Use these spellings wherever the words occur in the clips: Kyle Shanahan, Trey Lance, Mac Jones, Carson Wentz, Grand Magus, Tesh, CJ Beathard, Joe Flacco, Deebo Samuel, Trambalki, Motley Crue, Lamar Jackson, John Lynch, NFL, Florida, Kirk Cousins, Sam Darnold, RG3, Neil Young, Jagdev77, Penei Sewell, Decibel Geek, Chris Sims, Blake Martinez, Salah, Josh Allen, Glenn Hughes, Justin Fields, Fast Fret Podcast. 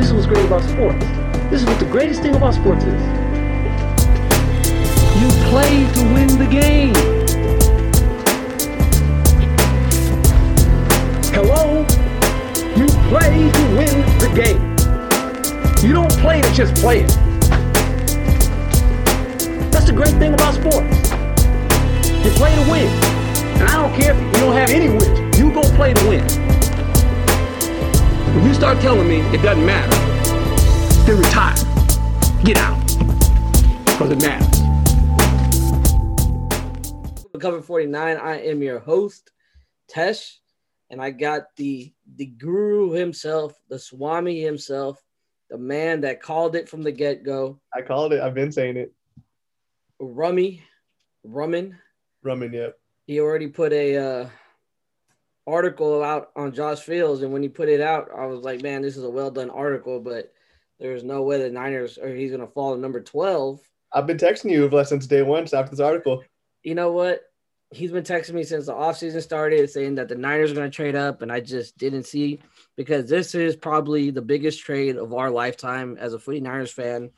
This is what's great about sports. This is what the greatest thing about sports is. You play to win the game. Hello? You play to win the game. You don't play to just play it. That's the great thing about sports. You play to win. And I don't care if you don't have any wins. You go play to win. When you start telling me it doesn't matter, then retire. Get out. Because it matters. Cover 49, I am your host, Tesh. And I got the guru himself, the swami himself, the man that called it from the get-go. I called it. I've been saying it. Roman, yep. He already put a article out on Josh Fields, and when he put it out, I was like, man, this is a well-done article, but there's no way the Niners or he's going to fall to number 12. I've been texting you since day one after this article. You know what? He's been texting me since the offseason started saying that the Niners are going to trade up, and I just didn't see, because this is probably the biggest trade of our lifetime as a 49ers fan.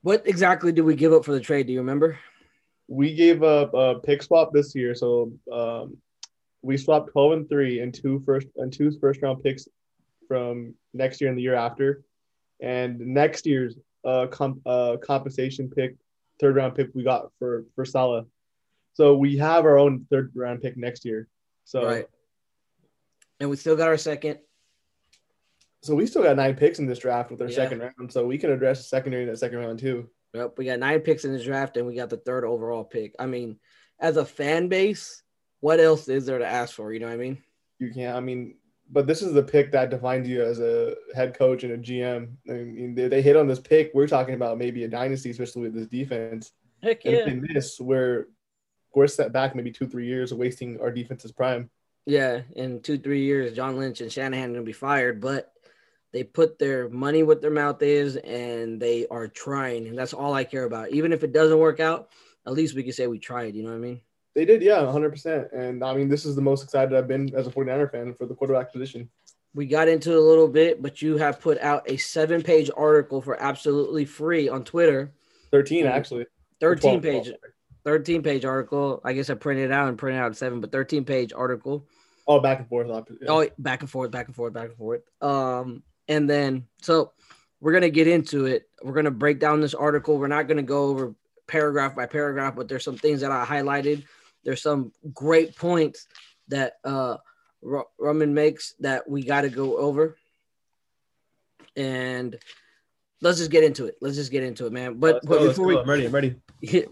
What exactly did we give up for the trade? Do you remember? We gave up a pick swap this year, so we swapped 12 and 3 and two first round picks from next year and the year after, and next year's compensation pick, third round pick we got for Salah. So we have our own third round pick next year. So right, and we still got our second. So we still got 9 picks in this draft with our second round. So we can address the secondary in that second round too. Yep, we got 9 picks in the draft, and we got the 3rd overall pick. I mean, as a fan base, what else is there to ask for? You know what I mean? You can't. I mean, but this is the pick that defines you as a head coach and a GM. I mean, they hit on this pick. We're talking about maybe a dynasty, especially with this defense. Heck yeah. And in this, we're set back maybe 2-3 years of wasting our defense's prime. Yeah, in 2-3 years, John Lynch and Shanahan are going to be fired, but they put their money where their mouth is, and they are trying. And that's all I care about. Even if it doesn't work out, at least we can say we tried. You know what I mean? They did, yeah, 100%. And, I mean, this is the most excited I've been as a 49er fan for the quarterback position. We got into it a little bit, but you have put out a 7-page article for absolutely free on Twitter. 13-page article. I guess I printed it out and printed out 7, but 13-page article. Oh, back and forth. Yeah. Oh, back and forth. And then, so we're going to get into it. We're going to break down this article. We're not going to go over paragraph by paragraph, but there's some things that I highlighted. There's some great points that Roman makes that we got to go over. And let's just get into it. Man.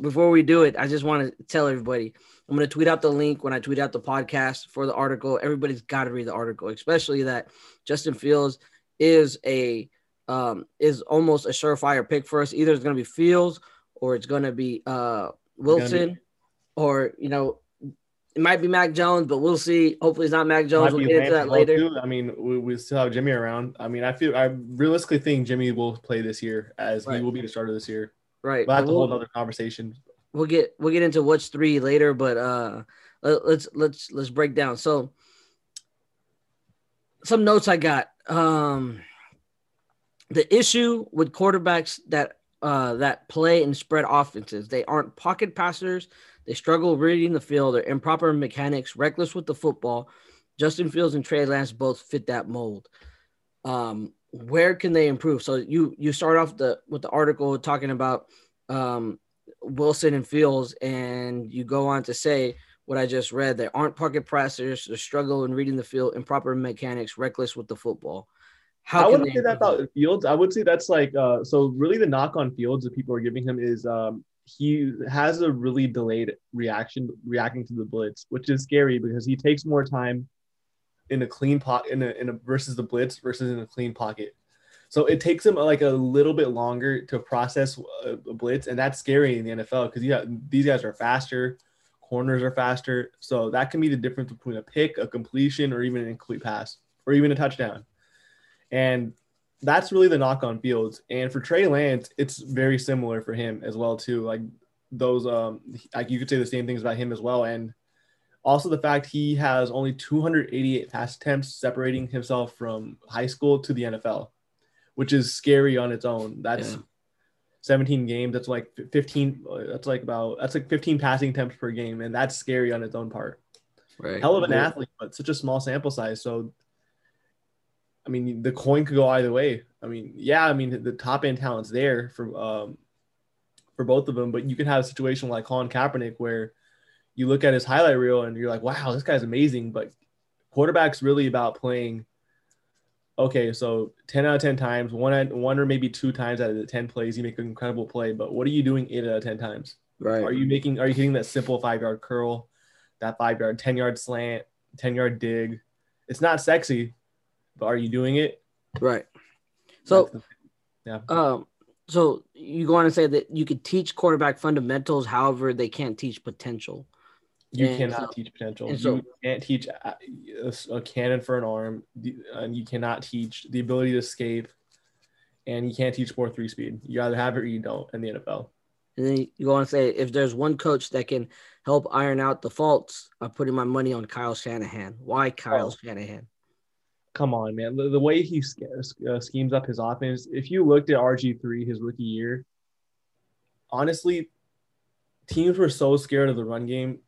Before we do it, I just want to tell everybody, I'm going to tweet out the link when I tweet out the podcast for the article. Everybody's got to read the article, especially that Justin Fields is almost a surefire pick for us. Either it's going to be Fields or it's going to be Wilson, or, you know, it might be Mac Jones, but we'll see. Hopefully it's not Mac Jones. We'll get into that later. Too. I mean, we still have Jimmy around. I mean, I realistically think Jimmy will play this year, as he will be the starter this year. Right. We'll have a whole other conversation. We'll get into what's 3 later, but let's break down. So some notes I got. The issue with quarterbacks that play in spread offenses, they aren't pocket passers. They struggle reading the field. They're improper mechanics, reckless with the football. Justin Fields and Trey Lance both fit that mold. Where can they improve? So you start off with the article talking about Wilson and Fields, and you go on to say what I just read. They aren't pocket passers. They struggle in reading the field, improper mechanics, reckless with the football. I wouldn't say that about Fields. I would say that's like so really the knock on Fields that people are giving him is he has a really delayed reacting to the blitz, which is scary because he takes more time in a clean pocket versus the blitz versus in a clean pocket. So it takes him like a little bit longer to process a blitz, and that's scary in the NFL because these guys are faster, corners are faster, so that can be the difference between a pick, a completion, or even an incomplete pass, or even a touchdown. And that's really the knock on Fields. And for Trey Lance, it's very similar for him as well too. Like those, like you could say the same things about him as well. And also the fact he has only 288 pass attempts separating himself from high school to the NFL. which is scary on its own. That's 17 games. That's like 15. That's like 15 passing attempts per game, and that's scary on its own part. Right. Hell of an athlete, but such a small sample size. So, I mean, the coin could go either way. I mean, the top end talent's there for both of them, but you can have a situation like Colin Kaepernick where you look at his highlight reel and you're like, wow, this guy's amazing. But quarterback's really about playing. Okay, so 10 out of 10 times, one or maybe two times out of the 10 plays, you make an incredible play. But what are you doing 8 out of 10 times? Right? Are you hitting that simple 5-yard curl, that 5-yard, 10-yard slant, 10-yard dig? It's not sexy, but are you doing it? Right. So, so you go on to say that you could teach quarterback fundamentals, however, they can't teach potential. You cannot teach potential. And so, you can't teach a cannon for an arm, and you cannot teach the ability to escape, and you can't teach 4.3 speed. You either have it or you don't in the NFL. And then you go on to say, if there's one coach that can help iron out the faults, I'm putting my money on Kyle Shanahan. Why Kyle Shanahan? Come on, man. The way he schemes up his offense, if you looked at RG3 his rookie year, honestly, teams were so scared of the run game.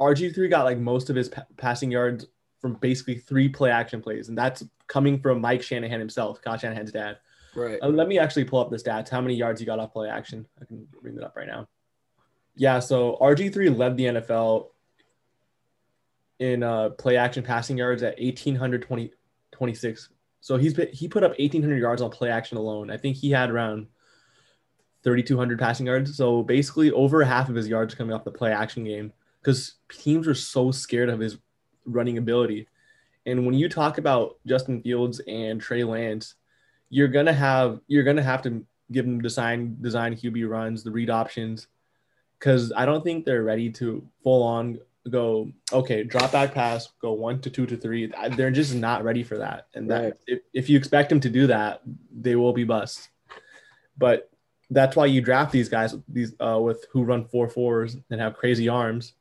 RG3 got like most of his passing yards from basically 3 play action plays, and that's coming from Mike Shanahan himself, Kyle Shanahan's dad. Right. Let me actually pull up the stats, how many yards he got off play action. I can bring that up right now. Yeah, so RG3 led the NFL in play action passing yards at 1,826. So he put up 1,800 yards on play action alone. I think he had around 3,200 passing yards. So basically over half of his yards coming off the play action game, because teams are so scared of his running ability. And when you talk about Justin Fields and Trey Lance, you're gonna have to give them design QB runs, the read options, because I don't think they're ready to full on go, okay, drop back pass, go 1 to 2 to 3. They're just not ready for that. And that if you expect them to do that, they will be bust. But that's why you draft these guys with who run 4.4s and have crazy arms,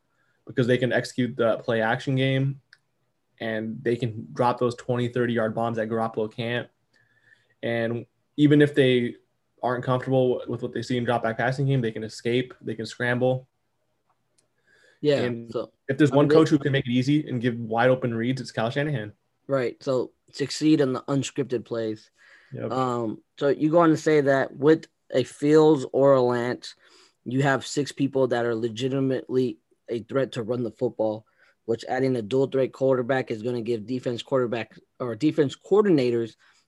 because they can execute the play action game and they can drop those 20, 30-yard bombs that Garoppolo can't. And even if they aren't comfortable with what they see in drop back passing game, they can escape, they can scramble. Yeah. And so, if there's one coach who can make it easy and give wide open reads, it's Kyle Shanahan. Right. So succeed in the unscripted plays. Yep. So you go on to say that with a Fields or a Lance, you have 6 people that are legitimately a threat to run the football, which adding a dual threat quarterback is going to give defense coordinators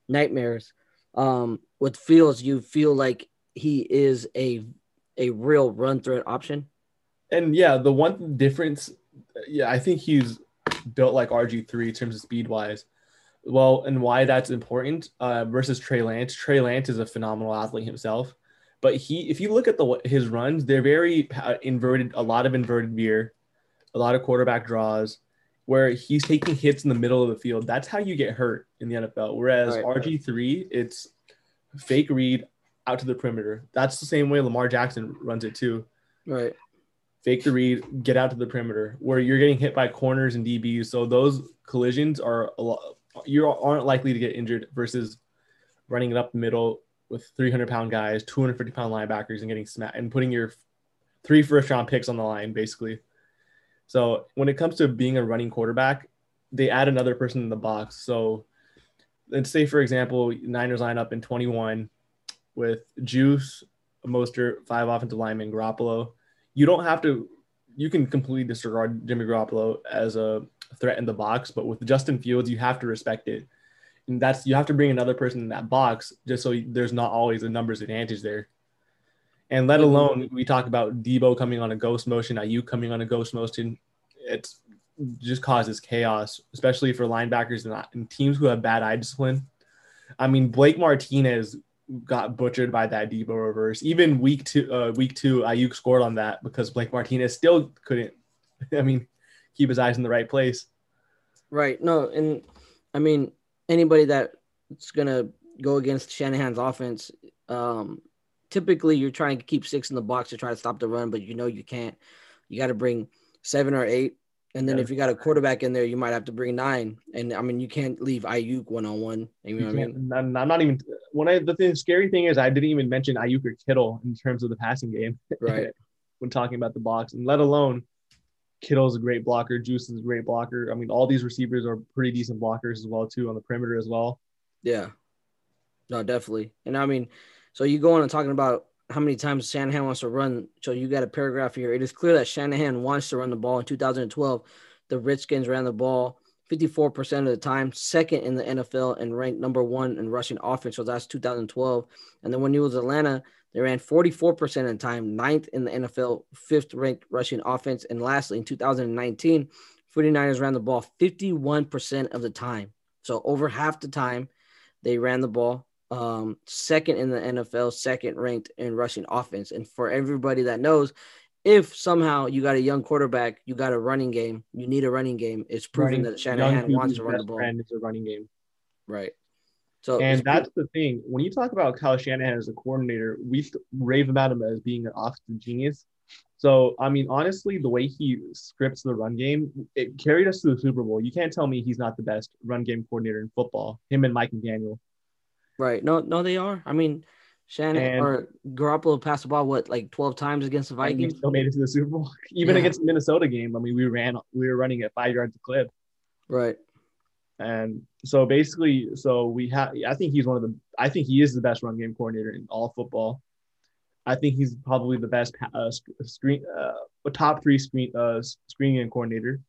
nightmares. With Fields, you feel like he is a real run threat option. And the one difference, I think he's built like RG3 in terms of speed wise. Well, and why that's important versus Trey Lance. Trey Lance is a phenomenal athlete himself, but if you look at his runs, they're very inverted, a lot of inverted veer, a lot of quarterback draws, where he's taking hits in the middle of the field. That's how you get hurt in the NFL. Whereas RG3, it's fake read out to the perimeter. That's the same way Lamar Jackson runs it too. Right. Fake the read, get out to the perimeter, where you're getting hit by corners and DBs. So those collisions are a lot. You aren't likely to get injured versus running it up the middle with 300-pound guys, 250-pound linebackers, and getting smacked and putting your 3 first-round picks on the line, basically. So when it comes to being a running quarterback, they add another person in the box. So let's say, for example, Niners line up in 21 with Juice, Mostert, 5 offensive linemen, Garoppolo. You can completely disregard Jimmy Garoppolo as a threat in the box, but with Justin Fields, you have to respect it. And you have to bring another person in that box just so there's not always a numbers advantage there. And let alone, we talk about Deebo coming on a ghost motion, Aiyuk coming on a ghost motion. It just causes chaos, especially for linebackers and teams who have bad eye discipline. I mean, Blake Martinez got butchered by that Deebo reverse. Even week two, Aiyuk scored on that because Blake Martinez still couldn't, keep his eyes in the right place. Right. No. And anybody that's going to go against Shanahan's offense, typically you're trying to keep 6 in the box to try to stop the run, but you can't. You got to bring 7 or 8. And then if you got a quarterback in there, you might have to bring 9. And you can't leave Aiyuk 1-on-1. You know what I mean? I'm not even the scary thing is I didn't even mention Aiyuk or Kittle in terms of the passing game. Right. When talking about the box, and let alone Kittle's a great blocker, Juice is a great blocker. I mean, all these receivers are pretty decent blockers as well too on the perimeter as well. Yeah. No, definitely. And I mean, so you go on and talking about how many times Shanahan wants to run. So you got a paragraph here. It is clear that Shanahan wants to run the ball. In 2012, the Redskins ran the ball 54% of the time, second in the NFL and ranked number one in rushing offense. So that's 2012. And then when he was in Atlanta, they ran 44% of the time, ninth in the NFL, fifth ranked rushing offense. And lastly, in 2019, 49ers ran the ball 51% of the time. So over half the time they ran the ball. Second in the NFL, second ranked in rushing offense. And for everybody that knows, if somehow you got a young quarterback, you got a running game, you need a running game. It's proven that Shanahan wants to run the ball. It's a running game. Right. So, and that's the thing. When you talk about Kyle Shanahan as a coordinator, we rave about him as being an offensive genius. So, I mean, honestly, the way he scripts the run game, it carried us to the Super Bowl. You can't tell me he's not the best run game coordinator in football, him and Mike McDaniel. Right. No, they are. I mean, Shanahan or Garoppolo passed the ball, what, like 12 times against the Vikings? Still made it to the Super Bowl. Even against the Minnesota game, I mean, we were running at 5 yards a clip. Right. And so basically, I think he is the best run game coordinator in all football. I think he's probably the best top three screen game coordinator.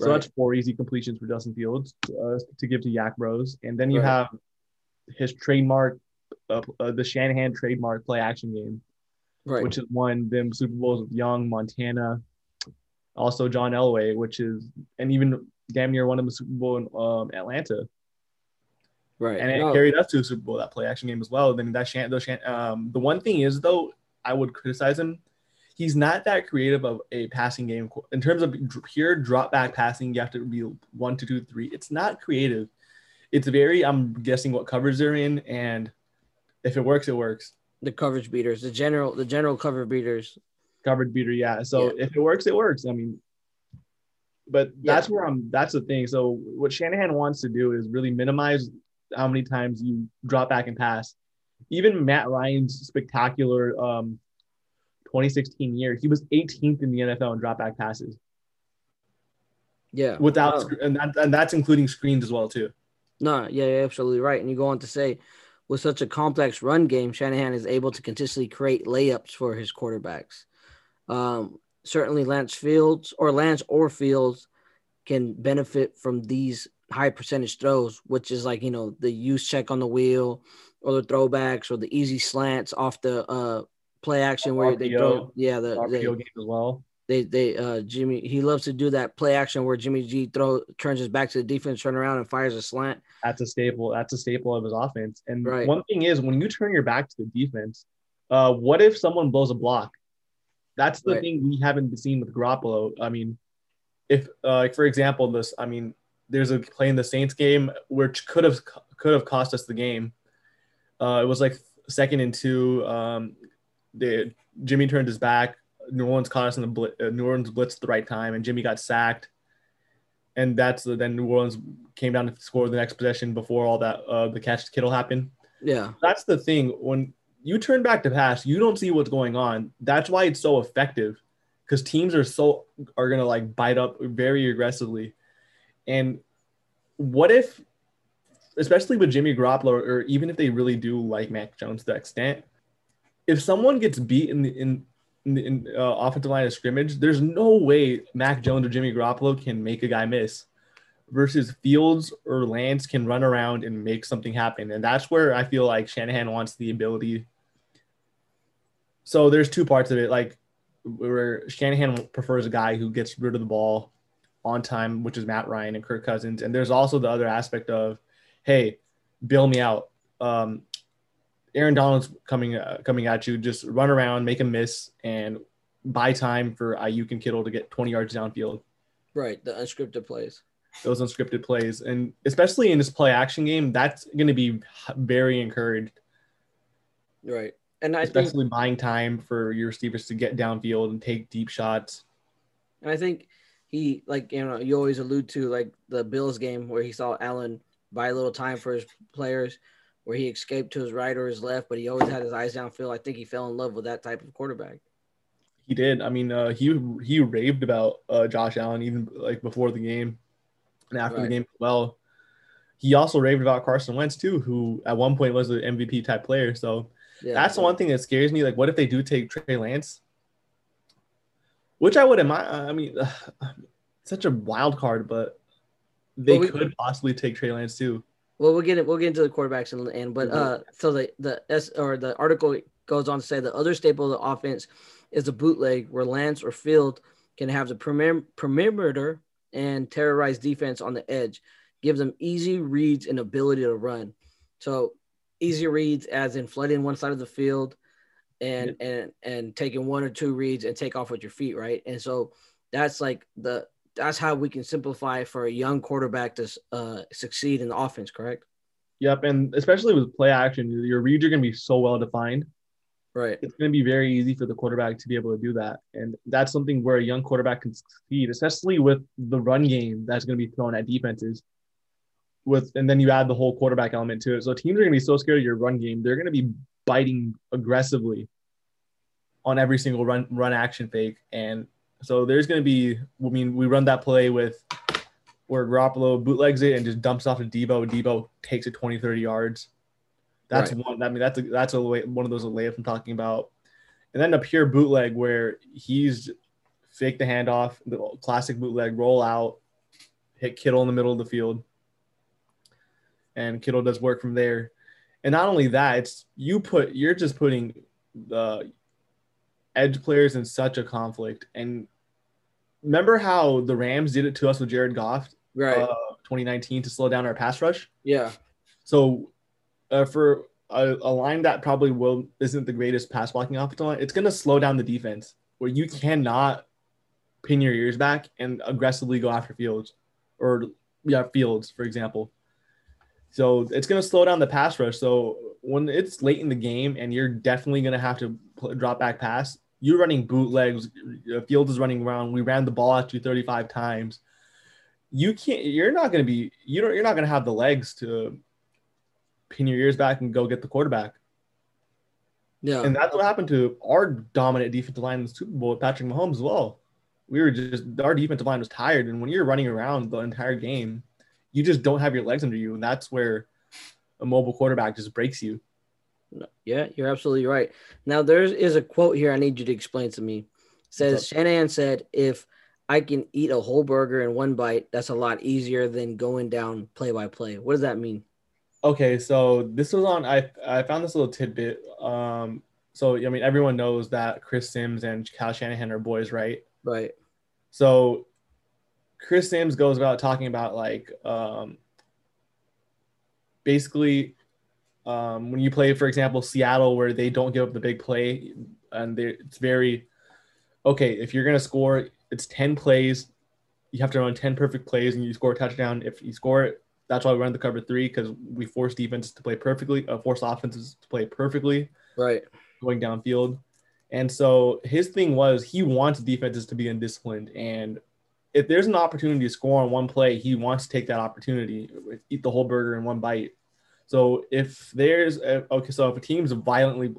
So that's 4 easy completions for Justin Fields to give to Yak Bros. And then you have his trademark, the Shanahan trademark play action game, which has won them Super Bowls with Young, Montana, also John Elway, and even damn near won them a Super Bowl in Atlanta. Right. And it carried us to a Super Bowl, that play action game as well. Then the one thing is, though, I would criticize him. He's not that creative of a passing game. In terms of pure drop back passing, you have to be 1, 2, 3. It's not creative. It's very, I'm guessing what coverage they're in, and if it works, it works. The coverage beaters, the general cover beaters. Coverage beater, yeah. So if it works, it works. I mean, but that's that's the thing. So what Shanahan wants to do is really minimize how many times you drop back and pass. Even Matt Ryan's spectacular 2016 year, he was 18th in the NFL in drop back passes. Yeah. And that's including screens as well, too. No, yeah, you're absolutely right. And you go on to say, with such a complex run game, Shanahan is able to consistently create layups for his quarterbacks. Certainly Lance or Fields can benefit from these high percentage throws, which is like, the use check on the wheel or the throwbacks or the easy slants off the play action where they throw. Yeah, the RPO game as well. He loves to do that play action where Jimmy G turns his back to the defense, turn around and fires a slant. That's a staple of his offense. And one thing is, when you turn your back to the defense, what if someone blows a block? That's the thing we haven't seen with Garoppolo. I mean, if for example, there's a play in the Saints game which could have cost us the game. It was like 2nd and 2. Jimmy turned his back. New Orleans caught us in the New Orleans blitzed the right time, and Jimmy got sacked. And then New Orleans came down to score the next possession before all that the catch to Kittle happened. Yeah, that's the thing. When you turn back to pass, you don't see what's going on. That's why it's so effective, because teams are gonna bite up very aggressively. And what if, especially with Jimmy Garoppolo, or even if they really do like Mac Jones to that extent, if someone gets beat in the offensive line of scrimmage, there's no way Mac Jones or Jimmy Garoppolo can make a guy miss, versus Fields or Lance can run around and make something happen. And that's where I feel like Shanahan wants the ability. So there's 2 parts of it, like where Shanahan prefers a guy who gets rid of the ball on time, which is Matt Ryan and Kirk Cousins. And there's also the other aspect of, hey, bail me out. Aaron Donald's coming at you. Just run around, make a miss, and buy time for Aiyuk and Kittle to get 20 yards downfield. Right, the unscripted plays. Those unscripted plays. And especially in this play-action game, that's going to be very encouraged. Right. And especially buying time for your receivers to get downfield and take deep shots. And I think he, you always allude to, the Bills game where he saw Allen buy a little time for his players – where he escaped to his right or his left, but he always had his eyes downfield. I think he fell in love with that type of quarterback. He did. I mean, he raved about Josh Allen even like before the game and after the game as well. He also raved about Carson Wentz too, who at one point was an MVP type player. So that's the one thing that scares me. Like, what if they do take Trey Lance? Which I would admire. I mean, such a wild card, but they could possibly take Trey Lance too. Well, we'll get into the quarterbacks in the end, but so the article goes on to say the other staple of the offense is the bootleg, where Lance or Field can have the perimeter and terrorize defense on the edge, give them easy reads and ability to run. So easy reads as in flooding one side of the field and taking one or two reads and take off with your feet, right? And so that's like that's how we can simplify for a young quarterback to succeed in the offense, correct? Yep, and especially with play action, your reads are going to be so well-defined. Right. It's going to be very easy for the quarterback to be able to do that, and that's something where a young quarterback can succeed, especially with the run game that's going to be thrown at defenses. And then you add the whole quarterback element to it. So teams are going to be so scared of your run game, they're going to be biting aggressively on every single run action fake, and so there's going to be – I mean, we run that play where Garoppolo bootlegs it and just dumps off to Deebo. Deebo takes it 20, 30 yards. That's one – I mean, that's one of those layups I'm talking about. And then a pure bootleg where he's fake the handoff, the classic bootleg, roll out, hit Kittle in the middle of the field, and Kittle does work from there. And not only that, you're just putting the – edge players in such a conflict. And remember how the Rams did it to us with Jared Goff, 2019, to slow down our pass rush? Yeah. So for a line that probably isn't the greatest pass blocking offensive line, it's going to slow down the defense where you cannot pin your ears back and aggressively go after Fields or Fields, for example. So it's going to slow down the pass rush. So when it's late in the game and you're definitely going to have to drop back pass, you're running bootlegs, Fields is running around, we ran the ball at you 35 times. You're not going to have the legs to pin your ears back and go get the quarterback. Yeah. And that's what happened to our dominant defensive line in the Super Bowl with Patrick Mahomes as well. Our defensive line was tired. And when you're running around the entire game, you just don't have your legs under you, and that's where a mobile quarterback just breaks you. Yeah, you're absolutely right. Now, there is a quote here I need you to explain to me. It says, Shanahan said, if I can eat a whole burger in one bite, that's a lot easier than going down play-by-play. What does that mean? Okay, so this was on – I found this little tidbit. So, I mean, everyone knows that Chris Sims and Kyle Shanahan are boys, right? Right. So – Chris Sims goes about talking about like when you play, for example, Seattle, where they don't give up the big play, and it's very okay. If you're gonna score, it's 10 plays. You have to run 10 perfect plays, and you score a touchdown. If you score it, that's why we run the cover 3, because we force defenses to play perfectly, force offenses to play perfectly, right? Going downfield, and so his thing was he wants defenses to be undisciplined and. If there's an opportunity to score on one play, he wants to take that opportunity, eat the whole burger in one bite. So if a team's violently,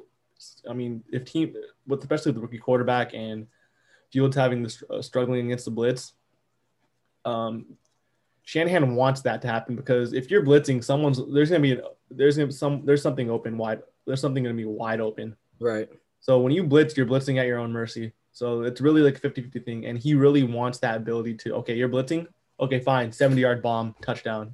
especially the rookie quarterback and Fields having this struggling against the blitz, Shanahan wants that to happen because if you're blitzing, there's something going to be wide open. Right. So when you blitz, you're blitzing at your own mercy. So it's really like a 50-50 thing, and he really wants that ability to, okay, you're blitzing? Okay, fine, 70-yard bomb, touchdown,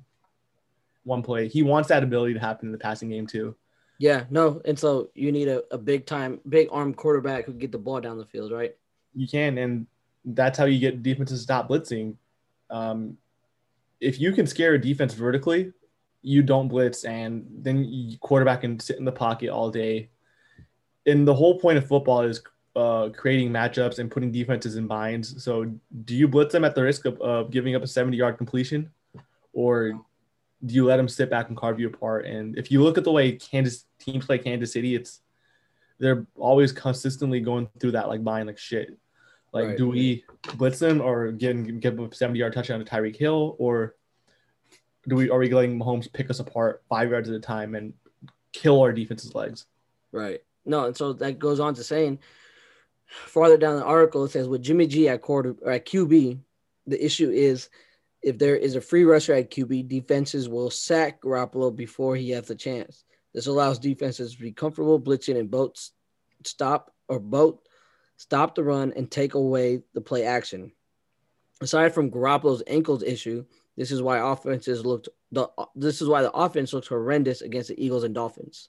one play. He wants that ability to happen in the passing game too. Yeah, no, and so you need a big-time, big-arm quarterback who can get the ball down the field, right? You can, and that's how you get defenses to stop blitzing. If you can scare a defense vertically, you don't blitz, and then your quarterback can sit in the pocket all day. And the whole point of football is – creating matchups and putting defenses in binds. So do you blitz them at the risk of giving up a 70-yard completion, or do you let them sit back and carve you apart? And if you look at the way teams play Kansas City, they're always consistently going through that like bind like shit. Like do we blitz them or give up a 70-yard touchdown to Tyreek Hill, or are we letting Mahomes pick us apart 5 yards at a time and kill our defense's legs. Right. No, and so that goes on to saying, farther down the article, it says, with Jimmy G at QB, the issue is if there is a free rusher at QB, defenses will sack Garoppolo before he has a chance. This allows defenses to be comfortable blitzing and stop the run and take away the play action. Aside from Garoppolo's ankles issue, this is why the offense looks horrendous against the Eagles and Dolphins.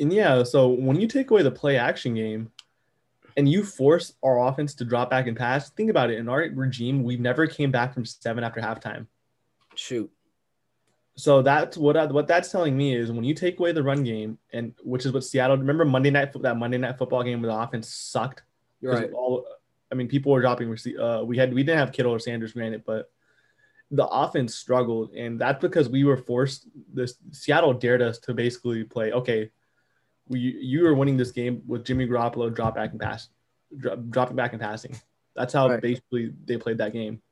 And yeah, so when you take away the play action game and you force our offense to drop back and pass, think about it. In our regime, we never came back from 7 after halftime. Shoot. So that's what that's telling me is when you take away the run game, and which is what Seattle – remember Monday Night Football game where the offense sucked? Right. People were dropping – we didn't have Kittle or Sanders, granted, but the offense struggled, and that's because we were forced – Seattle dared us to basically play, okay, you are winning this game with Jimmy Garoppolo dropping back and passing. That's how basically they played that game.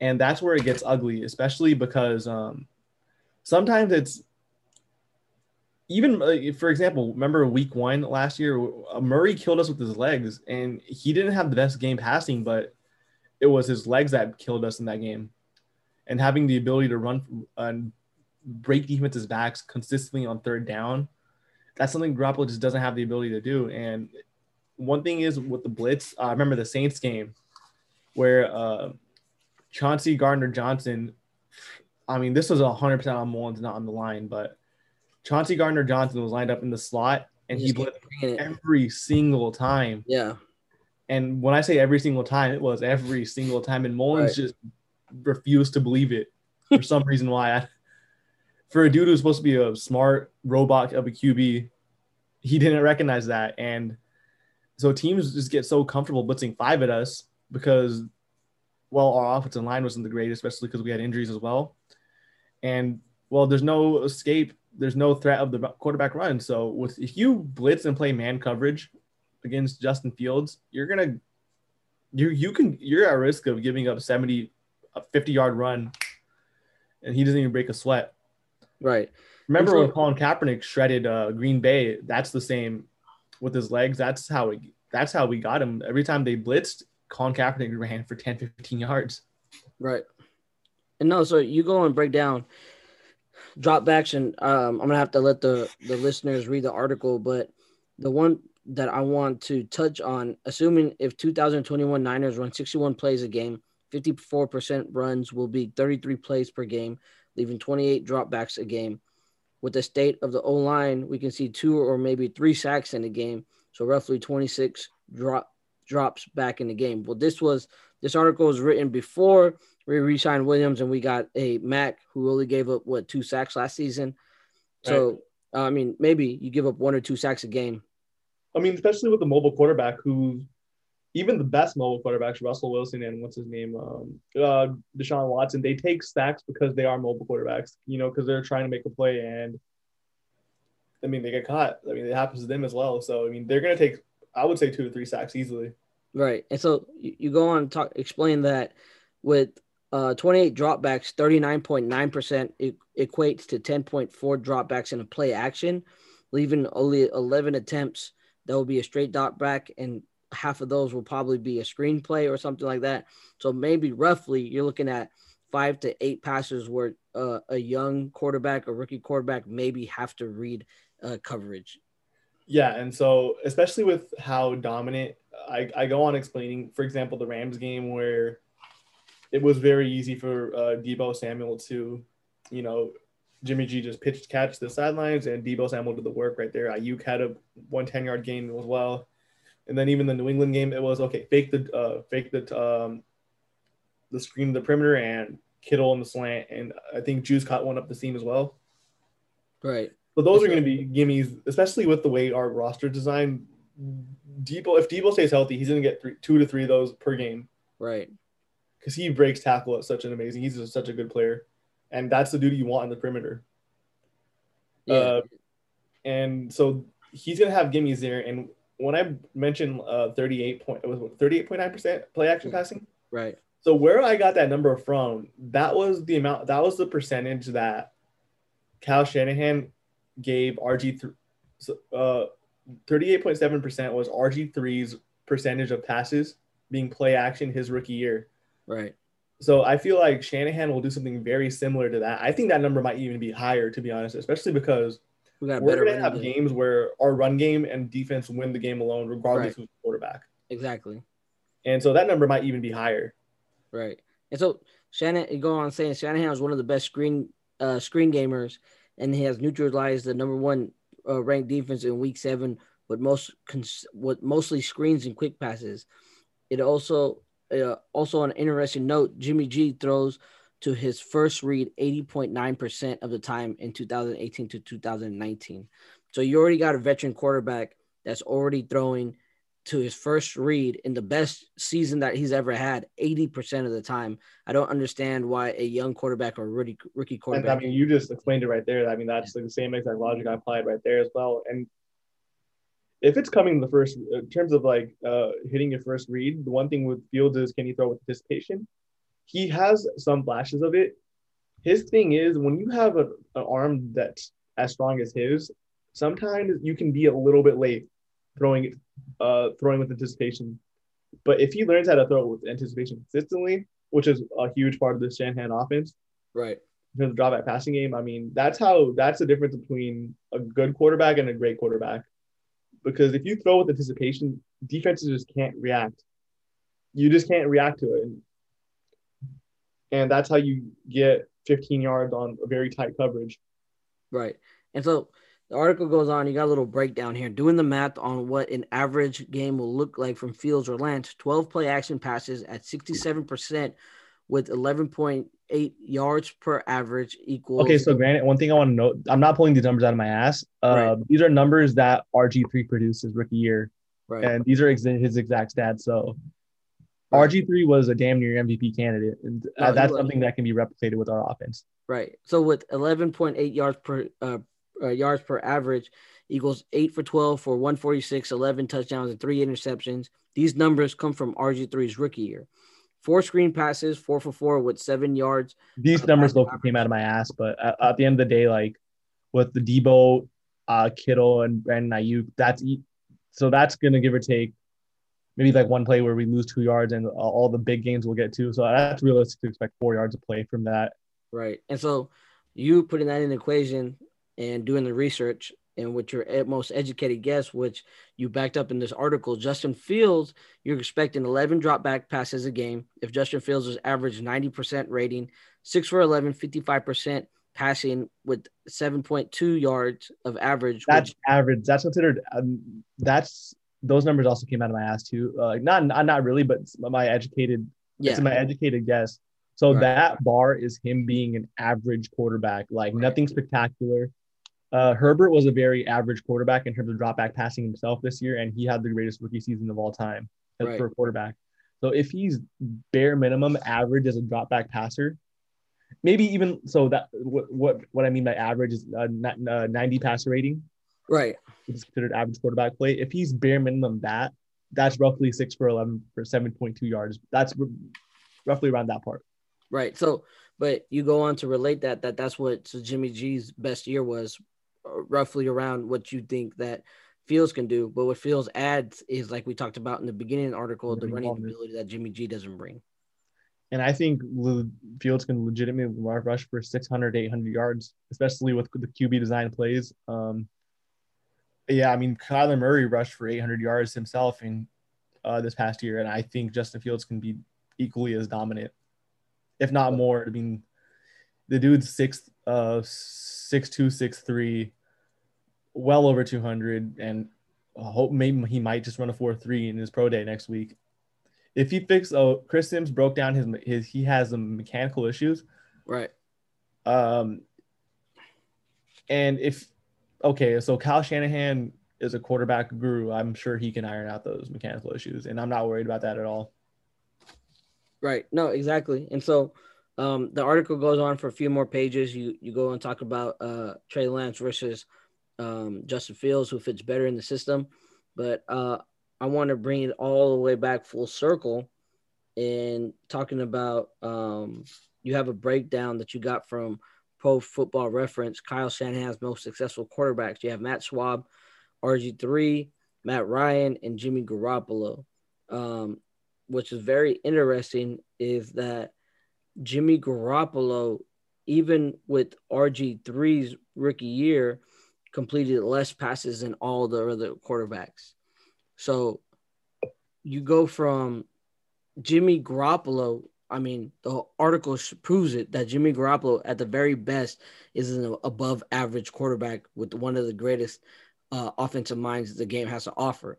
And that's where it gets ugly, especially because sometimes it's – even, for example, remember week 1 last year, Murray killed us with his legs, and he didn't have the best game passing, but it was his legs that killed us in that game. And having the ability to run and break defenses' backs consistently on third down – that's something Garoppolo just doesn't have the ability to do. And one thing is with the blitz, I remember the Saints game where Chauncey Gardner-Johnson, this was 100% on Mullins, not on the line, but Chauncey Gardner-Johnson was lined up in the slot and he blitzed every single time. Yeah. And when I say every single time, it was every single time. And Mullins just refused to believe it for some reason why. For a dude who's supposed to be a smart robot of a QB, he didn't recognize that. And so teams just get so comfortable blitzing 5 at us because, our offensive line wasn't the greatest, especially because we had injuries as well. And, there's no escape. There's no threat of the quarterback run. So if you blitz and play man coverage against Justin Fields, you're at risk of giving up 50-yard run, and he doesn't even break a sweat. Right. Remember when Colin Kaepernick shredded Green Bay? That's the same with his legs. That's how we got him. Every time they blitzed, Colin Kaepernick ran for 10, 15 yards. Right. And no, so you go and break down drop backs, and I'm gonna have to let the listeners read the article, but the one that I want to touch on, assuming if 2021 Niners run 61 plays a game, 54% runs will be 33 plays per game, leaving 28 dropbacks a game. With the state of the O-line, we can see 2 or maybe 3 sacks in a game, so roughly 26 drops back in the game. Well, this article was written before we re-signed Williams, and we got a Mac who only gave up, 2 sacks last season. So, right. Maybe you give up 1 or 2 sacks a game. Especially with the mobile quarterback who – even the best mobile quarterbacks, Russell Wilson and Deshaun Watson, they take sacks because they are mobile quarterbacks, because they're trying to make a play and, they get caught. It happens to them as well. So, they're going to take, I would say, 2 to 3 sacks easily. Right. And so you go on and explain that with 28 dropbacks, 39.9% equates to 10.4 dropbacks in a play action, leaving only 11 attempts. That will be a straight dropback, and half of those will probably be a screenplay or something like that. So maybe roughly you're looking at 5 to 8 passes where a young quarterback or rookie quarterback maybe have to read coverage. Yeah, and so especially with how dominant I go on explaining, for example, the Rams game where it was very easy for Deebo Samuel to, Jimmy G just catch the sidelines, and Deebo Samuel did the work right there. Aiyuk had a 10-yard game as well. And then even the New England game, it was okay. Fake the screen of the perimeter and Kittle on the slant, and I think Juice caught one up the seam as well. Right. But those are going to be gimmies, especially with the way our roster design. If Deebo stays healthy, he's going to get 2 to 3 of those per game. Right. Because he breaks tackle at such an amazing. He's just such a good player, and that's the dude you want in the perimeter. Yeah. And so he's going to have gimmies there, and. When I mentioned 38.9% play action passing, right? So where I got that number from, that was the percentage that Kyle Shanahan gave RG3 38.7% was RG3's percentage of passes being play action his rookie year. Right. So I feel like Shanahan will do something very similar to that. I think that number might even be higher, to be honest, especially because we're going to have games where our run game and defense win the game alone, regardless of the quarterback. Exactly. And so that number might even be higher. Right. And so Shanahan, go on saying Shanahan is one of the best screen gamers, and he has neutralized the number one ranked defense in Week 7 with mostly screens and quick passes. It also on an interesting note, Jimmy G throws to his first read 80.9% of the time in 2018 to 2019. So you already got a veteran quarterback that's already throwing to his first read in the best season that he's ever had 80% of the time. I don't understand why a young quarterback or rookie quarterback. And, I mean, you just explained it right there. I mean, that's the same exact logic I applied right there as well. And if it's coming the first, in terms of like hitting your first read, the one thing with Fields is, can he throw with anticipation? He has some flashes of it. His thing is, when you have an arm that's as strong as his, sometimes you can be a little bit late throwing with anticipation. But if he learns how to throw with anticipation consistently, which is a huge part of the Shanahan offense, right? In terms of drawback passing game, I mean, that's the difference between a good quarterback and a great quarterback. Because if you throw with anticipation, defenses just can't react. You just can't react to it. And that's how you get 15 yards on a very tight coverage. Right. And so the article goes on. You got a little breakdown here. Doing the math on what an average game will look like from Fields or Lance, 12 play action passes at 67% with 11.8 yards per average equals. Okay, so granted, one thing I want to note, I'm not pulling these numbers out of my ass. Right. These are numbers that RG3 produced his rookie year. Right. And these are his exact stats. So RG3 was a damn near MVP candidate. And that's something that can be replicated with our offense. Right. So with 11.8 yards per average equals 8 for 12 for 146, 11 touchdowns, and 3 interceptions. These numbers come from RG3's rookie year. 4 screen passes, 4 for 4 with 7 yards. These numbers local came out of my ass, but at the end of the day, like with the Deebo, Kittle, and Brandon Aiyuk, that's going to give or take maybe like one play where we lose 2 yards, and all the big games we'll get to. So that's realistic to expect 4 yards of play from that. Right. And so you putting that in the equation and doing the research and with your most educated guess, which you backed up in this article, Justin Fields, you're expecting 11 dropback passes a game. If Justin Fields was average 90% rating, 6 for 11, 55% passing with 7.2 yards of average. That's average. That's considered those numbers also came out of my ass too. Not really, but it's my educated guess. So that bar is him being an average quarterback, like nothing spectacular. Herbert was a very average quarterback in terms of dropback passing himself this year, and he had the greatest rookie season of all time for a quarterback. So if he's bare minimum average as a dropback passer, maybe even so that what I mean by average is 90 passer rating. Right. It's considered average quarterback play. If he's bare minimum that's roughly 6 for 11 for 7.2 yards. That's roughly around that part. Right. So, but you go on to relate that's what Jimmy G's best year was. Roughly around what you think that Fields can do, but what Fields adds is, like we talked about in the beginning of the article, the running ability that Jimmy G doesn't bring. And I think Fields can legitimately rush for 600, 800 yards, especially with the QB design plays. I mean, Kyler Murray rushed for 800 yards himself in this past year, and I think Justin Fields can be equally as dominant, if not more. I mean, the dude's 6'2", 6'3", well over 200, and I hope maybe he might just run a 4.3 in his pro day next week. If he fixes, Chris Sims broke down his he has some mechanical issues, right? So Kyle Shanahan is a quarterback guru. I'm sure he can iron out those mechanical issues, and I'm not worried about that at all. Right? No, exactly, and so. The article goes on for a few more pages. You go and talk about Trey Lance versus Justin Fields, who fits better in the system. But I want to bring it all the way back full circle and talking about you have a breakdown that you got from Pro Football Reference, Kyle Shanahan's most successful quarterbacks. You have Matt Schaub, RG3, Matt Ryan, and Jimmy Garoppolo. Which is very interesting is that Jimmy Garoppolo, even with RG3's rookie year, completed less passes than all the other quarterbacks. So you go from Jimmy Garoppolo, I mean, the article proves it that Jimmy Garoppolo at the very best is an above average quarterback with one of the greatest offensive minds the game has to offer.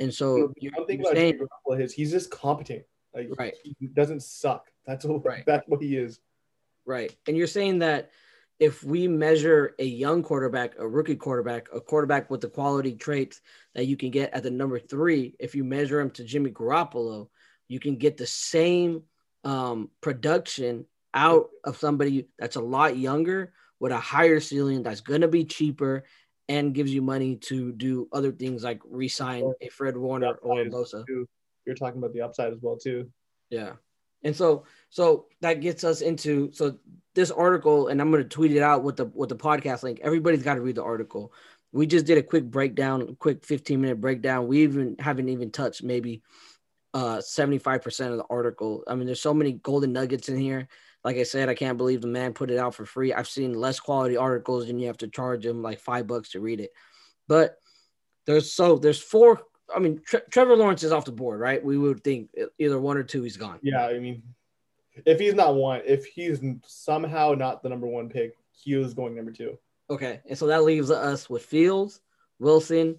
And so I'm thinking about Jimmy Garoppolo is he's just competent. Like, right. He doesn't suck. That's all right. That's what he is. Right. And you're saying that if we measure a young quarterback, a rookie quarterback, a quarterback with the quality traits that you can get at the number three, if you measure him to Jimmy Garoppolo, you can get the same production out of somebody that's a lot younger with a higher ceiling that's going to be cheaper and gives you money to do other things like re-sign a Fred Warner or a Bosa. You're talking about the upside as well too. Yeah. And so that gets us into, so this article, and I'm going to tweet it out with the podcast link. Everybody's got to read the article. We just did a quick breakdown, a quick 15-minute breakdown. We haven't even touched maybe 75% of the article. I mean, there's so many golden nuggets in here. Like I said, I can't believe the man put it out for free. I've seen less quality articles and you have to charge them like $5 to read it. But there's four. I mean, Trevor Lawrence is off the board, right? We would think either one or two, he's gone. Yeah, I mean, if he's somehow not the number one pick, he is going number two. Okay, and so that leaves us with Fields, Wilson,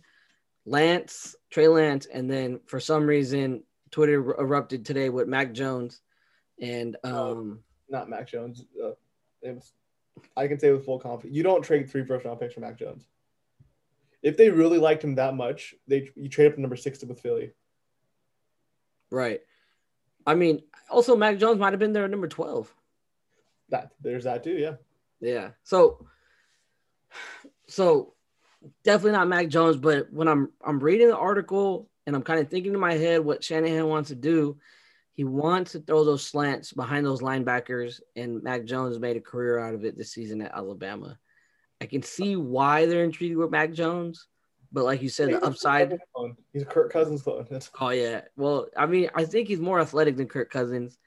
Lance, Trey Lance, and then for some reason, Twitter erupted today with Mac Jones and not Mac Jones. I can say with full confidence, you don't trade 3 first-round picks for Mac Jones. If they really liked him that much, you trade up to number 6 with Philly. Right. I mean, also Mac Jones might have been there at number 12. There's that too, yeah. Yeah. So definitely not Mac Jones, but when I'm reading the article and I'm kind of thinking in my head what Shanahan wants to do, he wants to throw those slants behind those linebackers, and Mac Jones made a career out of it this season at Alabama. I can see why they're intrigued with Mac Jones, but like you said, the upside. He's a Kirk Cousins clone. Oh, yeah. Well, I mean, I think he's more athletic than Kirk Cousins.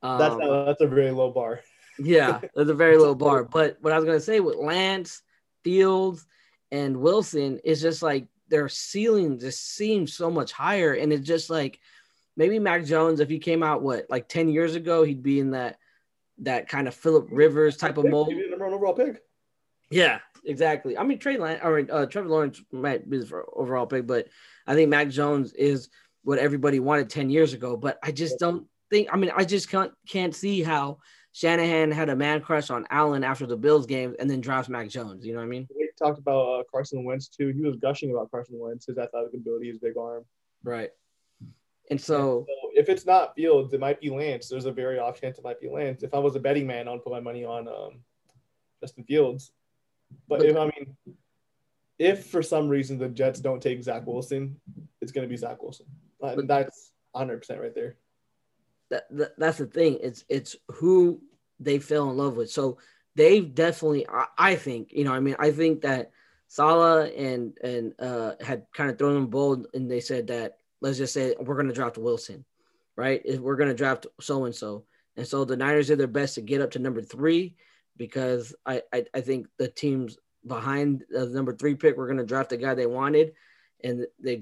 That's a very low bar. Yeah, that's a very low bar. But what I was going to say with Lance, Fields, and Wilson is just like their ceiling just seems so much higher. And it's just like maybe Mac Jones, if he came out, like 10 years ago, he'd be in that kind of Phillip Rivers type of mold. He'd be the number 1 overall pick. Yeah, exactly. I mean, Trevor Lawrence might be the overall pick, but I think Mac Jones is what everybody wanted 10 years ago. But I just don't think. I mean, I just can't see how Shanahan had a man crush on Allen after the Bills game and then drafts Mac Jones. You know what I mean? We talked about Carson Wentz too. He was gushing about Carson Wentz, his athletic ability, his big arm. Right. And so if it's not Fields, it might be Lance. There's a very off chance it might be Lance. If I was a betting man, I would put my money on Justin Fields. But if for some reason the Jets don't take Zach Wilson, it's going to be Zach Wilson. And that's 100% right there. That's the thing. It's who they fell in love with. So they've definitely, I think, you know, I mean, I think that Salah and had kind of thrown them bold, and they said that, let's just say we're going to draft Wilson, right? If we're going to draft so-and-so. And so the Niners did their best to get up to number 3. Because I think the teams behind the number 3 pick were going to draft the guy they wanted, and they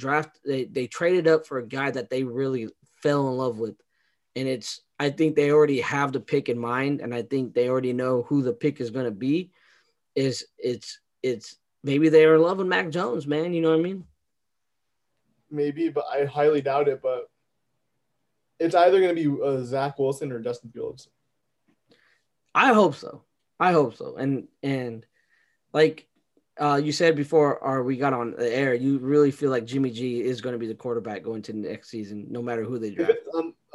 traded up for a guy that they really fell in love with, and I think they already have the pick in mind, and I think they already know who the pick is going to be. It's maybe they are in love with Mac Jones, man. You know what I mean? Maybe, but I highly doubt it. But it's either going to be Zach Wilson or Justin Fields. I hope so. And like you said before, or we got on the air, you really feel like Jimmy G is going to be the quarterback going to the next season, no matter who they draft.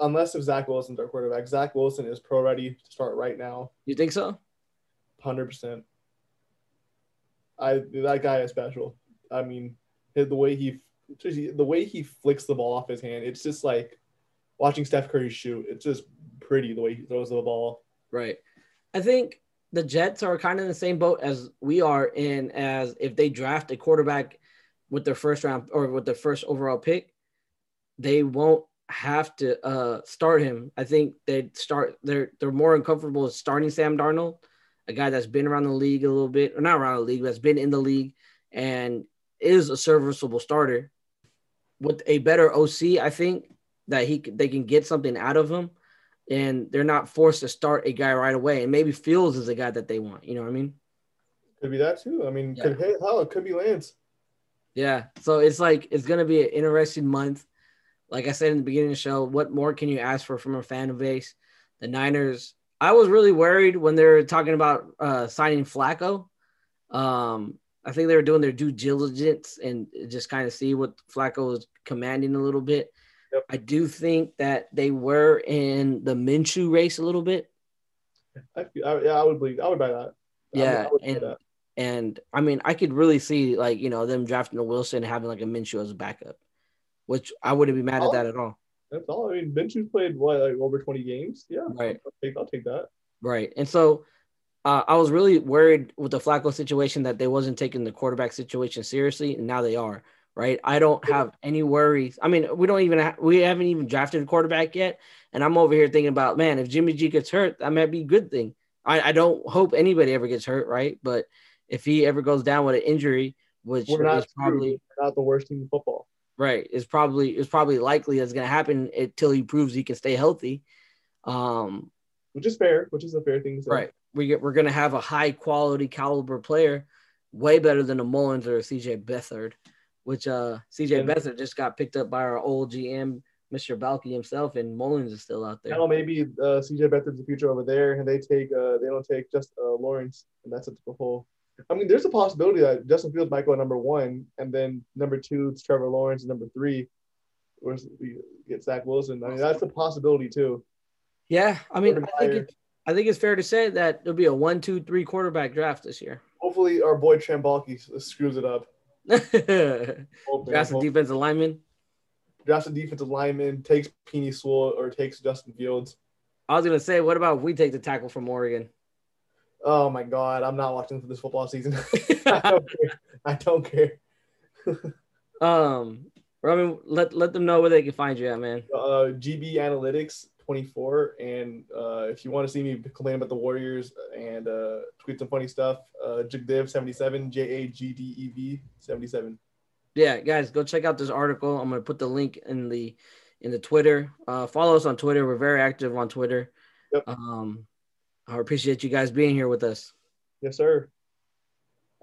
Unless Zach Wilson's our quarterback. Zach Wilson is pro ready to start right now. You think so? 100%. That guy is special. I mean, the way he flicks the ball off his hand, it's just like watching Steph Curry shoot. It's just pretty the way he throws the ball. Right. I think the Jets are kind of in the same boat as we are in, as if they draft a quarterback with their first round or with their first overall pick, they won't have to start him. I think they're more uncomfortable with starting Sam Darnold, a guy that's been around the league a little bit, or not around the league, that's been in the league and is a serviceable starter. With a better OC, I think that they can get something out of him, and they're not forced to start a guy right away. And maybe Fields is a guy that they want. You know what I mean? Could be that too. I mean, yeah. Could be Lance. Yeah. So it's like, it's going to be an interesting month. Like I said in the beginning of the show, what more can you ask for from a fan base? The Niners, I was really worried when they were talking about signing Flacco. I think they were doing their due diligence and just kind of see what Flacco was commanding a little bit. Yep. I do think that they were in the Minshew race a little bit. I would buy that. And I mean, I could really see them drafting a Wilson, having like a Minshew as a backup, which I wouldn't be mad at that at all. That's all. I mean, Minshew's played over 20 games. Yeah, right. I'll take that. Right, and so. I was really worried with the Flacco situation that they wasn't taking the quarterback situation seriously, and now they are, right? I don't have any worries. I mean, we haven't even drafted a quarterback yet, and I'm over here thinking about, man, if Jimmy G gets hurt, that might be a good thing. I don't hope anybody ever gets hurt, right? But if he ever goes down with an injury, which is probably not the worst team in football, right? It's probably likely that's going to happen until he proves he can stay healthy, which is fair, which is a fair thing to say, right? We're going to have a high-quality caliber player, way better than a Mullins or a C.J. Beathard, which C.J. Beathard just got picked up by our old GM, Mr. Balky himself, and Mullins is still out there. Well, maybe C.J. Beathard's the future over there, and they don't take just Lawrence, and that's a whole – I mean, there's a possibility that Justin Fields might go at number one, and then number two is Trevor Lawrence, and number three we get Zach Wilson. I mean, that's a possibility too. Yeah, I mean, I think it's fair to say that there'll be a 1-2-3 quarterback draft this year. Hopefully our boy Trambalki screws it up. Drafts a defensive lineman. Drafts a defensive lineman, takes Penei Sewell or takes Justin Fields. I was going to say, what about if we take the tackle from Oregon? Oh, my God. I'm not watching for this football season. I don't care. Roman, let them know where they can find you at, man. GB Analytics. 24, and if you want to see me complain about the Warriors and tweet some funny stuff, Jagdev77, Jagdev 77. Yeah, guys, go check out this article. I'm gonna put the link in the Twitter. Follow us on Twitter. We're very active on Twitter. Yep. I appreciate you guys being here with us. Yes, sir.